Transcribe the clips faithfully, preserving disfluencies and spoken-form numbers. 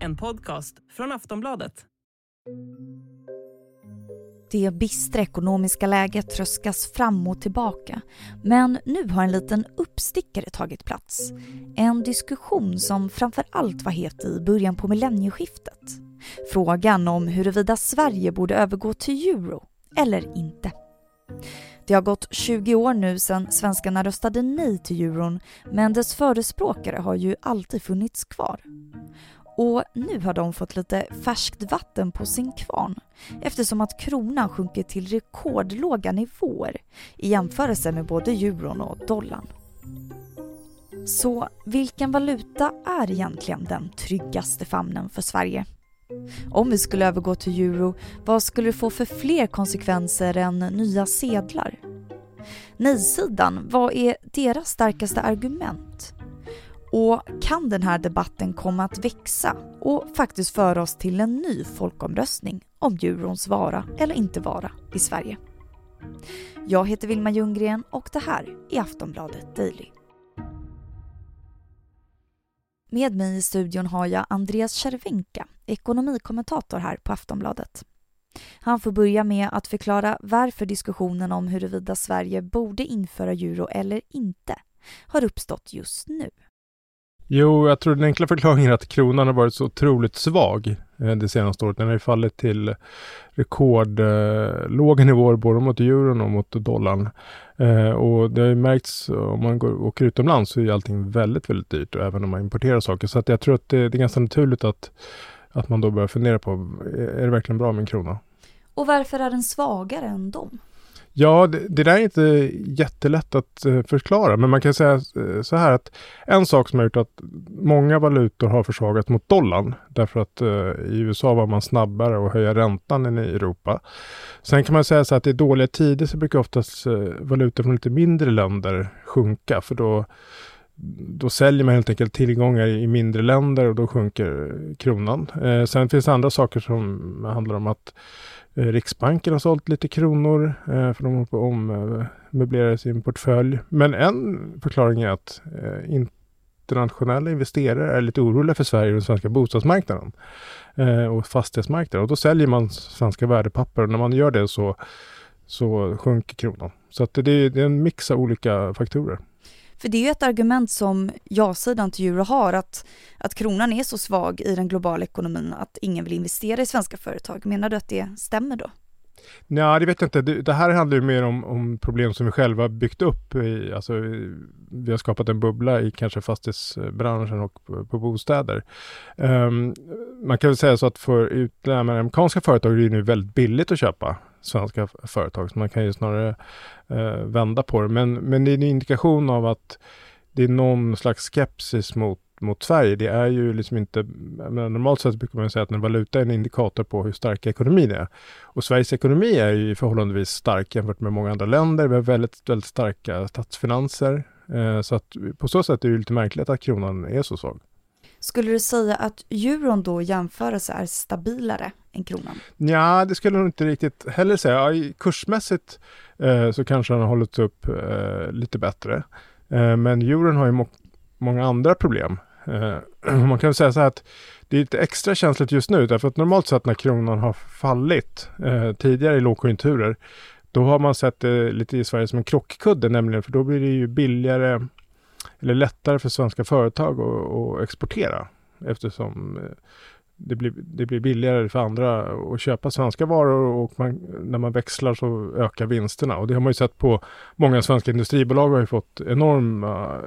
En podcast från Aftonbladet. Det bistra ekonomiska läget tröskas fram och tillbaka, men nu har en liten uppstickare tagit plats. En diskussion som framförallt var het i början på millennieskiftet. Frågan om huruvida Sverige borde övergå till euro eller inte. Det har gått tjugo år nu sedan svenskarna röstade nej till euron, men dess förespråkare har ju alltid funnits kvar. Och nu har de fått lite färskt vatten på sin kvarn eftersom att kronan sjunker till rekordlåga nivåer i jämförelse med både euron och dollarn. Så vilken valuta är egentligen den tryggaste famnen för Sverige? Om vi skulle övergå till euro, vad skulle det få för fler konsekvenser än nya sedlar? Nej-sidan, vad är deras starkaste argument? Och kan den här debatten komma att växa och faktiskt föra oss till en ny folkomröstning om eurons vara eller inte vara i Sverige? Jag heter Vilma Ljunggren och det här är Aftonbladet Daily. Med mig i studion har jag Andreas Cervenka, ekonomikommentator här på Aftonbladet. Han får börja med att förklara varför diskussionen om huruvida Sverige borde införa euro eller inte har uppstått just nu. Jo, jag tror den enkla förklaringen är att kronan har varit så otroligt svag det senaste året. Den har ju fallit till rekordlåga nivåer både mot euron och mot dollarn. Och det har ju märkts, om man går, åker utomlands så är ju allting väldigt, väldigt dyrt, även om man importerar saker. Så att jag tror att det, det är ganska naturligt att, att man då börjar fundera på, är det verkligen bra med en krona? Och varför är den svagare än dem? Ja, det, det där är inte jättelätt att förklara, men man kan säga så här att en sak som har gjort att många valutor har försvagats mot dollarn, därför att eh, i U S A var man snabbare att höja räntan än i Europa. Sen kan man säga så att i dåliga tider så brukar oftast eh, valutor från lite mindre länder sjunka, för då Då säljer man helt enkelt tillgångar i mindre länder och då sjunker kronan. Eh, sen finns det andra saker som handlar om att eh, Riksbanken har sålt lite kronor eh, för de håller på att ommöblera sin portfölj. Men en förklaring är att eh, internationella investerare är lite oroliga för Sverige och den svenska bostadsmarknaden eh, och fastighetsmarknaden. Och då säljer man svenska värdepapper och när man gör det så, så sjunker kronan. Så att det, är, det är en mix av olika faktorer. För det är ju ett argument som ja-sidan till euro har, att, att kronan är så svag i den globala ekonomin att ingen vill investera i svenska företag. Menar du att det stämmer då? Nej, det vet jag inte. Det, det här handlar ju mer om, om problem som vi själva byggt upp. I, alltså, vi har skapat en bubbla i kanske fastighetsbranschen och på, på bostäder. Um, man kan väl säga så att för utländska amerikanska företag är det ju nu väldigt billigt att köpa svenska företag, så man kan ju snarare eh, vända på det. Men, men det är en indikation av att det är någon slags skepsis mot, mot Sverige. Det är ju liksom inte, men normalt sett brukar man säga att en valuta är en indikator på hur stark ekonomin är. Och Sveriges ekonomi är ju förhållandevis stark jämfört med många andra länder. Vi har väldigt, väldigt starka statsfinanser. Eh, så att på så sätt är det ju lite märkligt att kronan är så svag. Skulle du säga att euron då jämförelse är stabilare än kronan? Ja, det skulle jag inte riktigt heller säga. Ja, kursmässigt eh, så kanske den har hållits upp eh, lite bättre. Eh, men euron har ju må- många andra problem. Eh, man kan väl säga så här att det är lite extra känsligt just nu. Därför att normalt sett när kronan har fallit eh, tidigare i lågkonjunkturer, då har man sett det eh, lite i Sverige som en krockkudde. Nämligen för då blir det ju billigare eller lättare för svenska företag att, att exportera, eftersom det blir, det blir billigare för andra att köpa svenska varor och man, när man växlar så ökar vinsterna. Och det har man ju sett på många svenska industribolag har ju fått enorma,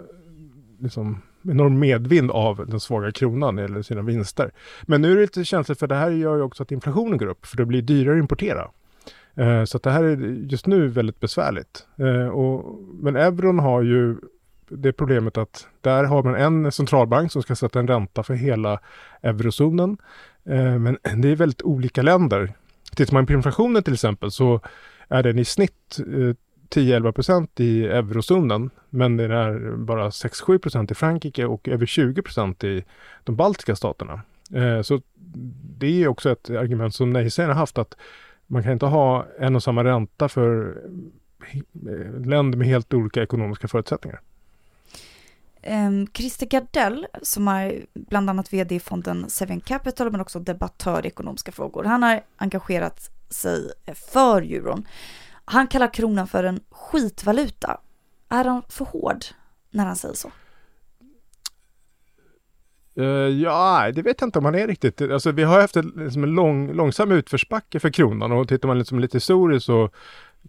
liksom, enorm medvind av den svaga kronan eller sina vinster. Men nu är det lite känsligt för det här gör ju också att inflationen går upp för det blir dyrare att importera. Eh, så att det här är just nu väldigt besvärligt. Eh, och, men euron har ju det är problemet att där har man en centralbank som ska sätta en ränta för hela eurozonen. Men det är väldigt olika länder. Tittar man på inflationen till exempel så är den i snitt tio till elva procent i eurozonen. Men den är bara sex till sju procent i Frankrike och över tjugo procent i de baltiska staterna. Så det är också ett argument som nej-sidan har haft att man kan inte ha en och samma ränta för länder med helt olika ekonomiska förutsättningar. Um, Christer Gardell, som är bland annat vd i fonden Seven Capital men också debattör i ekonomiska frågor, han har engagerat sig för euron. Han kallar kronan för en skitvaluta. Är han för hård när han säger så? Uh, ja, det vet jag inte om han är riktigt. Alltså, vi har haft en, liksom en lång, långsam utförsbacke för kronan, och tittar man liksom lite historiskt så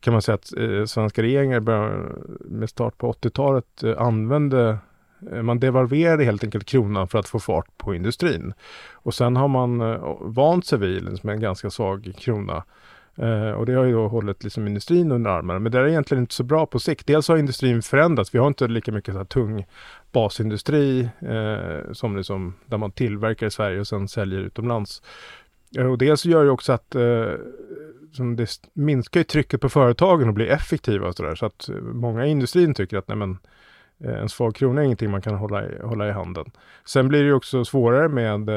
kan man säga att eh, svenska regeringar började, med start på åttiotalet eh, använde, eh, man devalverade helt enkelt kronan för att få fart på industrin. Och sen har man eh, vant sig vid liksom en ganska svag krona. Eh, och det har ju då hållit liksom industrin under armarna. Men det är egentligen inte så bra på sikt. Dels har industrin förändrats. Vi har inte lika mycket så här tung basindustri eh, som liksom, där man tillverkar i Sverige och sen säljer utomlands. Eh, och dels gör ju också att eh, som det minskar ju trycket på företagen och blir effektiva och sådär. Så att många i industrin tycker att nej men, en svag krona är ingenting man kan hålla i, hålla i handen. Sen blir det ju också svårare med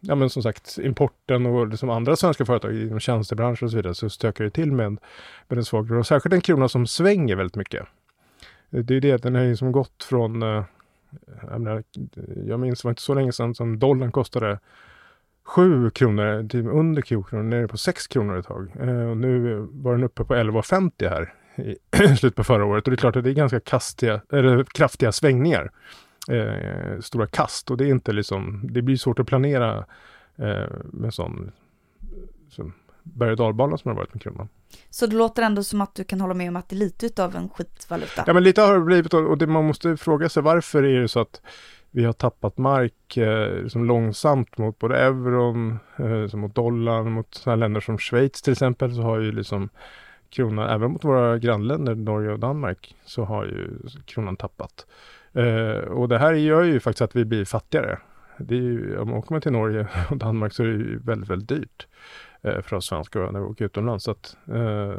ja men som sagt importen och liksom andra svenska företag inom tjänstebranschen och så vidare, så stökar det till med, med en svag krona. Särskilt en krona som svänger väldigt mycket. Det är ju det, den har ju som gått från jag, menar, jag minns det var inte så länge sedan som dollarn kostade sju kronor, typ under kronor, nere på sex kronor ett tag. Eh, och nu var den uppe på elva femtio här i slutet på förra året. Och det är klart att det är ganska kastiga, eller kraftiga svängningar. Eh, stora kast. Och det är inte liksom, det blir svårt att planera eh, med sån som berg- och dalbana som har varit med kronan. Så det låter ändå som att du kan hålla med om att det är lite utav en skitvaluta. Ja, men lite har det blivit. Och det, man måste fråga sig varför är det så att vi har tappat mark eh, liksom långsamt mot både euron, eh, mot dollarn, mot sådana länder som Schweiz till exempel, så har ju liksom kronan, även mot våra grannländer Norge och Danmark, så har ju kronan tappat. Eh, och det här gör ju faktiskt att vi blir fattigare. Det är ju, om man åker till Norge och Danmark så är det ju väldigt, väldigt dyrt eh, för oss svenskar när vi åker utomlands. Så att, eh,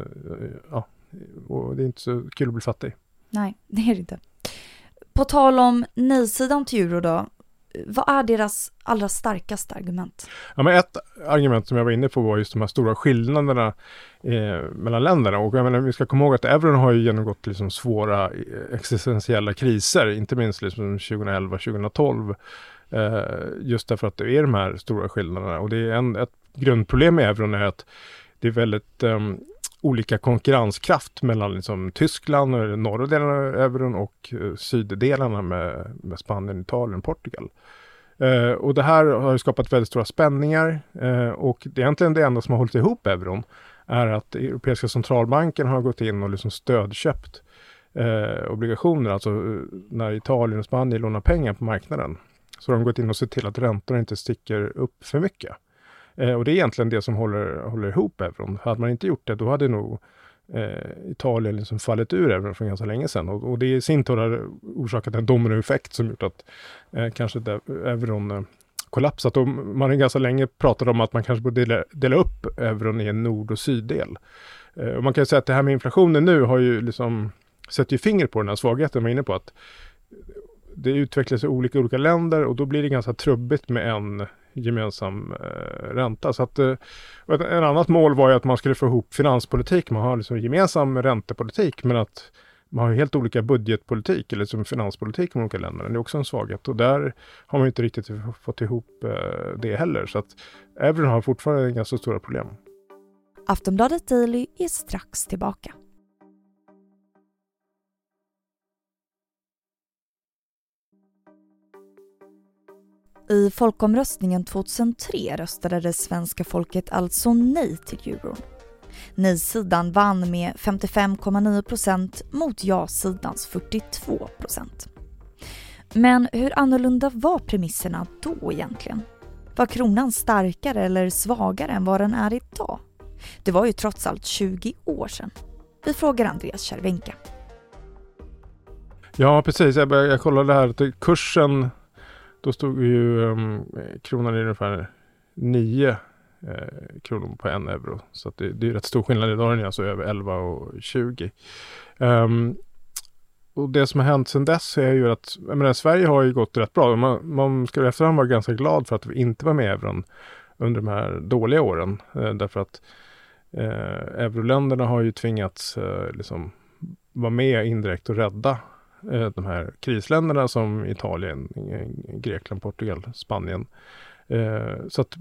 ja, och det är inte så kul att bli fattig. Nej, det är det inte. På tal om nej-sidan till euro då, vad är deras allra starkaste argument? Ja, men ett argument som jag var inne på var just de här stora skillnaderna eh, mellan länderna. Och jag menar, vi ska komma ihåg att euron har ju genomgått liksom svåra existentiella kriser, inte minst liksom tjugoelva tjugotolv. Eh, just därför att det är de här stora skillnaderna. Och det är en, ett grundproblem med euron är att det är väldigt... Eh, olika konkurrenskraft mellan liksom Tyskland och norra delen av euron och eh, syddelarna med, med Spanien, Italien och Portugal. Eh, och det här har skapat väldigt stora spänningar eh, och det är egentligen det enda som har hållit ihop euron är att Europeiska centralbanken har gått in och liksom stödköpt eh, obligationer, alltså när Italien och Spanien lånar pengar på marknaden. Så de har gått in och sett till att räntorna inte sticker upp för mycket. Och det är egentligen det som håller, håller ihop euron. Hade man inte gjort det, då hade nog eh, Italien liksom fallit ur euron för ganska länge sedan. Och, och det i sin tur har orsakat en dominoeffekt som gjort att eh, kanske euron eh, kollapsat. Och man har ganska länge pratat om att man kanske borde dela, dela upp euron i en nord- och syddel. Eh, och man kan ju säga att det här med inflationen nu har ju liksom sett ju finger på den här svagheten man är inne på. Att det utvecklas i olika, olika länder och då blir det ganska trubbigt med en... gemensam eh, ränta. Så att, eh, ett, en annat mål var ju att man skulle få ihop finanspolitik. Man har liksom gemensam räntepolitik, men att man har helt olika budgetpolitik eller liksom finanspolitik i olika länder. Det är också en svaghet och där har man inte riktigt fått ihop eh, det heller. Så att euron har fortfarande ganska stora problem. Aftonbladet Daily är strax tillbaka. I folkomröstningen tjugohundratre röstade det svenska folket alltså nej till euron. Nej-sidan vann med femtiofem komma nio procent mot ja-sidans fyrtiotvå procent. Men hur annorlunda var premisserna då egentligen? Var kronan starkare eller svagare än vad den är idag? Det var ju trots allt tjugo år sedan. Vi frågar Andreas Cervenka. Ja, precis. Jag, bör, jag kollade här att kursen... Då stod ju um, kronan i ungefär nio eh, kronor på en euro. Så att det, det är rätt stor skillnad idag, alltså över elva och tjugo. Um, och det som har hänt sedan dess är ju att jag menar, Sverige har ju gått rätt bra. Man, man ska efterhand vara ganska glad för att vi inte var med i euron under de här dåliga åren. Eh, därför att eh, euroländerna har ju tvingats eh, liksom, vara med indirekt och rädda eh, de här krisländerna som Italien, Grekland, Portugal, Spanien. Eh, så att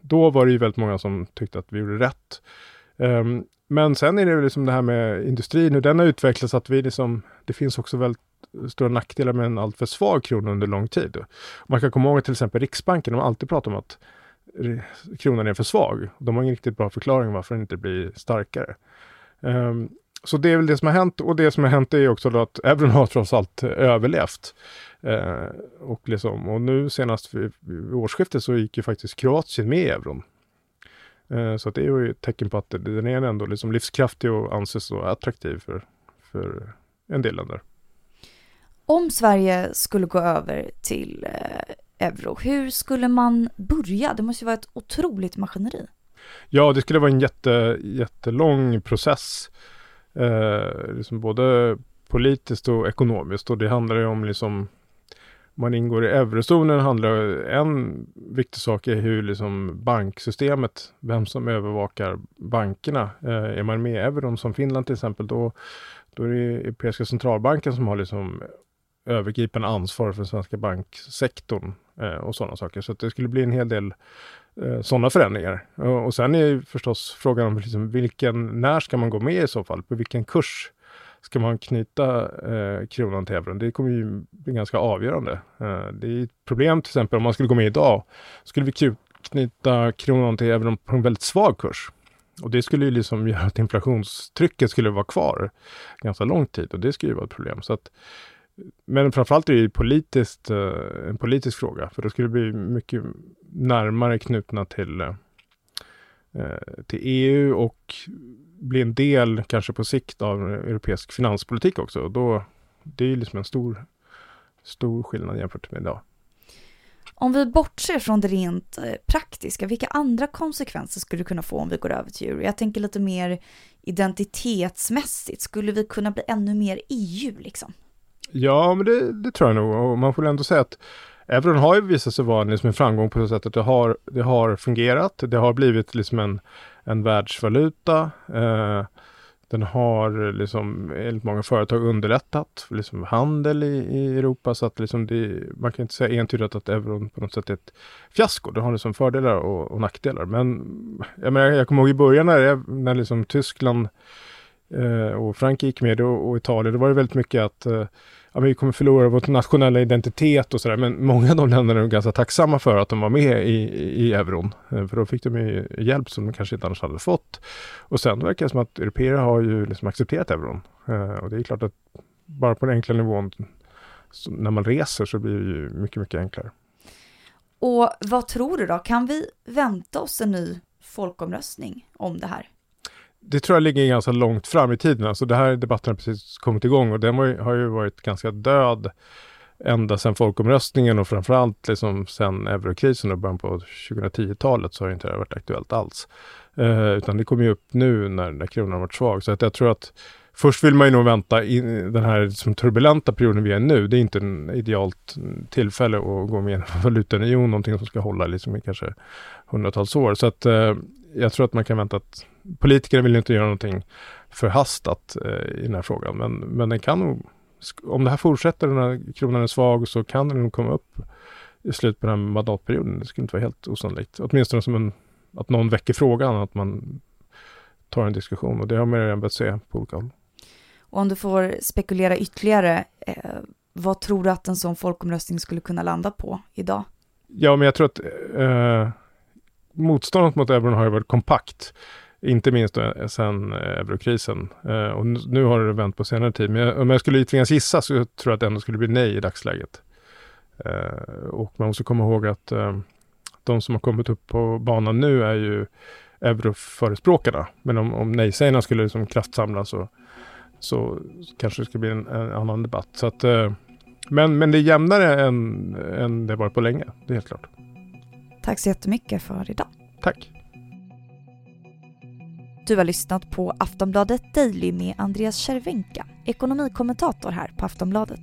då var det ju väldigt många som tyckte att vi gjorde rätt. Eh, men sen är det väl liksom det här med industrin, hur den har utvecklats, att vi liksom, det finns också väldigt stora nackdelar med en alltför svag krona under lång tid. Man kan komma ihåg till exempel Riksbanken, de har alltid pratat om att kronan är för svag. De har ingen riktigt bra förklaring varför den inte blir starkare. Um, så det är väl det som har hänt, och det som har hänt är också då att euron har trots allt överlevt. Uh, och, liksom, och nu senast vid, vid årsskiftet så gick ju faktiskt Kroatien med euron. Uh, så att det är ju ett tecken på att den är ändå liksom livskraftig och anses så attraktiv för, för en del länder. Om Sverige skulle gå över till eh, euro, hur skulle man börja? Det måste ju vara ett otroligt maskineri. Ja, det skulle vara en jätte, jättelång process. Eh, liksom både politiskt och ekonomiskt. Och det handlar ju om, liksom, man ingår i eurozonen, handlar en viktig sak är hur liksom banksystemet, vem som övervakar bankerna. Eh, är man med i euron som Finland till exempel, då, då är det Europeiska centralbanken som har liksom övergripande ansvar för den svenska banksektorn eh, och sådana saker. Så att det skulle bli en hel del eh, sådana förändringar. Och, och sen är ju förstås frågan om liksom vilken, när ska man gå med i så fall? På vilken kurs ska man knyta eh, kronan till euron? Det kommer ju bli ganska avgörande. Eh, det är ett problem till exempel om man skulle gå med idag. Skulle vi knyta kronan till euron på en väldigt svag kurs? Och det skulle ju liksom göra att inflationstrycket skulle vara kvar ganska lång tid. Och det skulle ju vara ett problem. Så att men framförallt är det ju politiskt, en politisk fråga. För då skulle det bli mycket närmare knutna till, till E U och bli en del kanske på sikt av europeisk finanspolitik också. Och då, det är ju liksom en stor, stor skillnad jämfört med idag. Om vi bortser från det rent praktiska, vilka andra konsekvenser skulle det kunna få om vi går över till euro? Jag tänker lite mer identitetsmässigt. Skulle vi kunna bli ännu mer E U liksom? Ja, men det, det tror jag nog. Och man får ändå säga att euron har ju visat sig vara liksom en framgång på det sättet att det har, det har fungerat. Det har blivit liksom en, en världsvaluta. Eh, den har liksom enligt många företag underlättat för liksom handel i, i Europa. Så att liksom det, man kan inte säga entydigt att euron på något sätt är ett fiasko. Det har liksom fördelar och, och nackdelar. Men jag, menar, jag kommer ihåg i början när, när liksom Tyskland och Frankrike gick med och, och Italien, det var ju väldigt mycket att ja, vi kommer förlora vår nationella identitet och sådär, men många av de länderna är ganska tacksamma för att de var med i, i euron, för då fick de ju hjälp som de kanske inte annars hade fått. Och sen verkar det som att européer har ju liksom accepterat euron, och det är klart att bara på den enkla nivån när man reser så blir det ju mycket, mycket enklare. Och vad tror du då? Kan vi vänta oss en ny folkomröstning om det här? Det tror jag ligger ganska långt fram i tiden. Alltså det här debatten har precis kommit igång och den var, har ju varit ganska död ända sedan folkomröstningen och framförallt liksom sedan eurokrisen och början på tjugohundratio-talet så har det inte varit aktuellt alls. Eh, utan det kommer ju upp nu när, när kronan har varit svag. Så att jag tror att först vill man ju nog vänta in den här liksom turbulenta perioden vi är nu. Det är inte en idealt tillfälle att gå med i en valutunion, någonting som ska hålla liksom i kanske hundratals år. Så att eh, jag tror att man kan vänta att politikerna vill inte göra någonting förhastat eh, i den här frågan. Men, men den kan nog, om det här fortsätter när kronan är svag så kan den nog komma upp i slutet på den här mandatperioden. Det skulle inte vara helt osannolikt. Åtminstone som en, att någon väcker frågan, att man tar en diskussion. Och det har man redan börjat se på olika håll. Och om du får spekulera ytterligare, eh, vad tror du att en sån folkomröstning skulle kunna landa på idag? Ja, men jag tror att eh, motståndet mot euron har ju varit kompakt. Inte minst sedan eurokrisen. Eh, och nu har det vänt på senare tid. Men jag, om jag skulle tvingas gissa så tror jag att det ändå skulle bli nej i dagsläget. Eh, och man måste komma ihåg att eh, de som har kommit upp på banan nu är ju euroförespråkarna. Men om, om nej-sägarna skulle liksom kraftsamlas så, så kanske det skulle bli en, en annan debatt. Så att, eh, men, men det är jämnare än, än det var på länge. Det är helt klart. Tack så jättemycket för idag. Tack. Du har lyssnat på Aftonbladet Daily med Andreas Cervenka, ekonomikommentator här på Aftonbladet.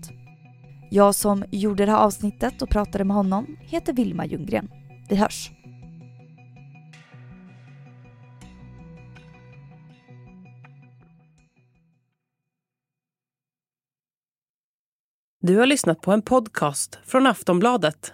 Jag som gjorde det här avsnittet och pratade med honom heter Vilma Ljunggren. Vi hörs! Du har lyssnat på en podcast från Aftonbladet.